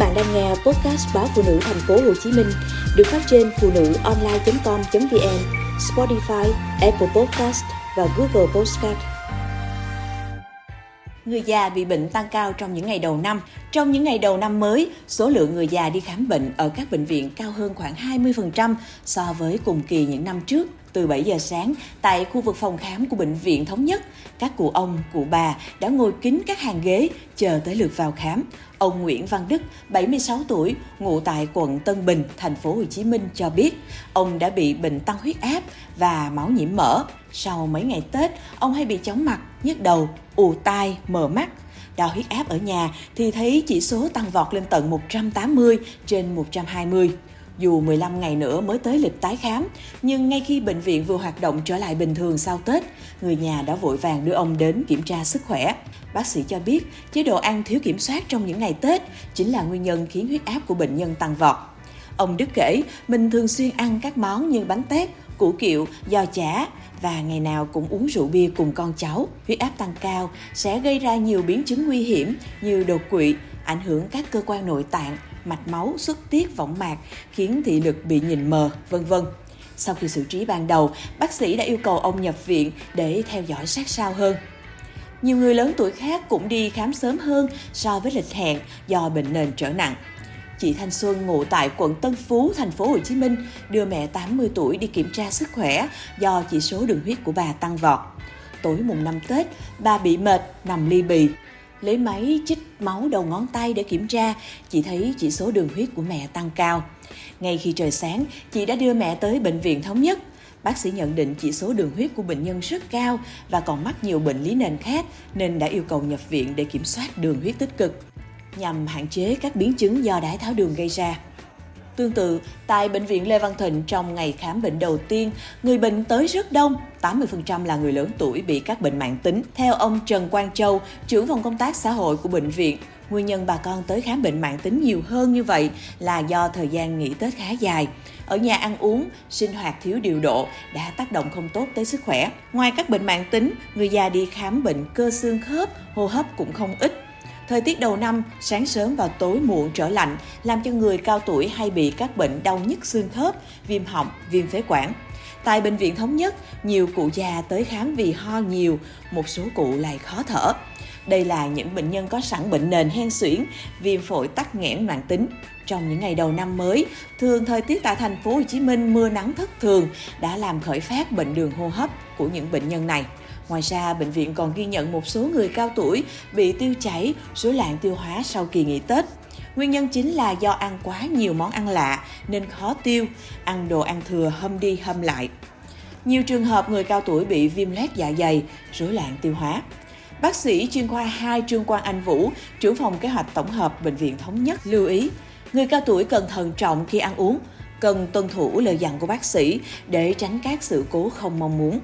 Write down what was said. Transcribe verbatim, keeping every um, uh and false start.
bạn đang nghe podcast báo Phụ Nữ Thành phố Hồ Chí Minh được phát trên phụ nữ online chấm com chấm vn, Spotify, Apple Podcast và Google Podcast. Người già bị bệnh tăng cao trong những ngày đầu năm. Trong những ngày đầu năm mới, số lượng người già đi khám bệnh ở các bệnh viện cao hơn khoảng hai mươi phần trăm so với cùng kỳ những năm trước. Từ bảy giờ sáng, tại khu vực phòng khám của Bệnh viện Thống Nhất, các cụ ông, cụ bà đã ngồi kín các hàng ghế chờ tới lượt vào khám. Ông Nguyễn Văn Đức, bảy mươi sáu tuổi, ngụ tại quận Tân Bình, thành phố Hồ Chí Minh cho biết, ông đã bị bệnh tăng huyết áp và máu nhiễm mỡ. Sau mấy ngày Tết, ông hay bị chóng mặt, nhức đầu, ù tai, mờ mắt. Đo huyết áp ở nhà thì thấy chỉ số tăng vọt lên tận một trăm tám mươi trên một trăm hai mươi. Dù mười lăm ngày nữa mới tới lịch tái khám, nhưng ngay khi bệnh viện vừa hoạt động trở lại bình thường sau Tết, người nhà đã vội vàng đưa ông đến kiểm tra sức khỏe. Bác sĩ cho biết, chế độ ăn thiếu kiểm soát trong những ngày Tết chính là nguyên nhân khiến huyết áp của bệnh nhân tăng vọt. Ông Đức kể, mình thường xuyên ăn các món như bánh tét, củ kiệu, giò chả và ngày nào cũng uống rượu bia cùng con cháu. Huyết áp tăng cao sẽ gây ra nhiều biến chứng nguy hiểm như đột quỵ, ảnh hưởng các cơ quan nội tạng, mạch máu, xuất tiết, võng mạc, khiến thị lực bị nhìn mờ, vân vân. Sau khi xử trí ban đầu, bác sĩ đã yêu cầu ông nhập viện để theo dõi sát sao hơn. Nhiều người lớn tuổi khác cũng đi khám sớm hơn so với lịch hẹn do bệnh nền trở nặng. Chị Thanh Xuân ngụ tại quận Tân Phú, thành phố Hồ Chí Minh đưa mẹ tám mươi tuổi đi kiểm tra sức khỏe do chỉ số đường huyết của bà tăng vọt. Tối mùng năm Tết, bà bị mệt, nằm li bì. Lấy máy chích máu đầu ngón tay để kiểm tra, chị thấy chỉ số đường huyết của mẹ tăng cao. Ngay khi trời sáng, chị đã đưa mẹ tới Bệnh viện Thống Nhất. Bác sĩ nhận định chỉ số đường huyết của bệnh nhân rất cao và còn mắc nhiều bệnh lý nền khác nên đã yêu cầu nhập viện để kiểm soát đường huyết tích cực, nhằm hạn chế các biến chứng do đái tháo đường gây ra. Tương tự, tại Bệnh viện Lê Văn Thịnh, trong ngày khám bệnh đầu tiên, người bệnh tới rất đông, tám mươi phần trăm là người lớn tuổi bị các bệnh mãn tính. Theo ông Trần Quang Châu, trưởng phòng công tác xã hội của bệnh viện, nguyên nhân bà con tới khám bệnh mãn tính nhiều hơn như vậy là do thời gian nghỉ Tết khá dài. Ở nhà ăn uống, sinh hoạt thiếu điều độ đã tác động không tốt tới sức khỏe. Ngoài các bệnh mãn tính, người già đi khám bệnh cơ xương khớp, hô hấp cũng không ít. Thời tiết đầu năm, sáng sớm và tối muộn trở lạnh làm cho người cao tuổi hay bị các bệnh đau nhức xương khớp, viêm họng, viêm phế quản. Tại Bệnh viện Thống Nhất, nhiều cụ già tới khám vì ho nhiều, một số cụ lại khó thở. Đây là những bệnh nhân có sẵn bệnh nền hen suyễn, viêm phổi tắc nghẽn mãn tính. Trong những ngày đầu năm mới, thường thời tiết tại thành phố Hồ Chí Minh mưa nắng thất thường đã làm khởi phát bệnh đường hô hấp của những bệnh nhân này. Ngoài ra, bệnh viện còn ghi nhận một số người cao tuổi bị tiêu chảy, rối loạn tiêu hóa sau kỳ nghỉ Tết. Nguyên nhân chính là do ăn quá nhiều món ăn lạ nên khó tiêu, ăn đồ ăn thừa hâm đi hâm lại. Nhiều trường hợp người cao tuổi bị viêm loét dạ dày, rối loạn tiêu hóa. Bác sĩ chuyên khoa hai Trương Quang Anh Vũ, trưởng phòng kế hoạch tổng hợp Bệnh viện Thống Nhất lưu ý, người cao tuổi cần thận trọng khi ăn uống, cần tuân thủ lời dặn của bác sĩ để tránh các sự cố không mong muốn.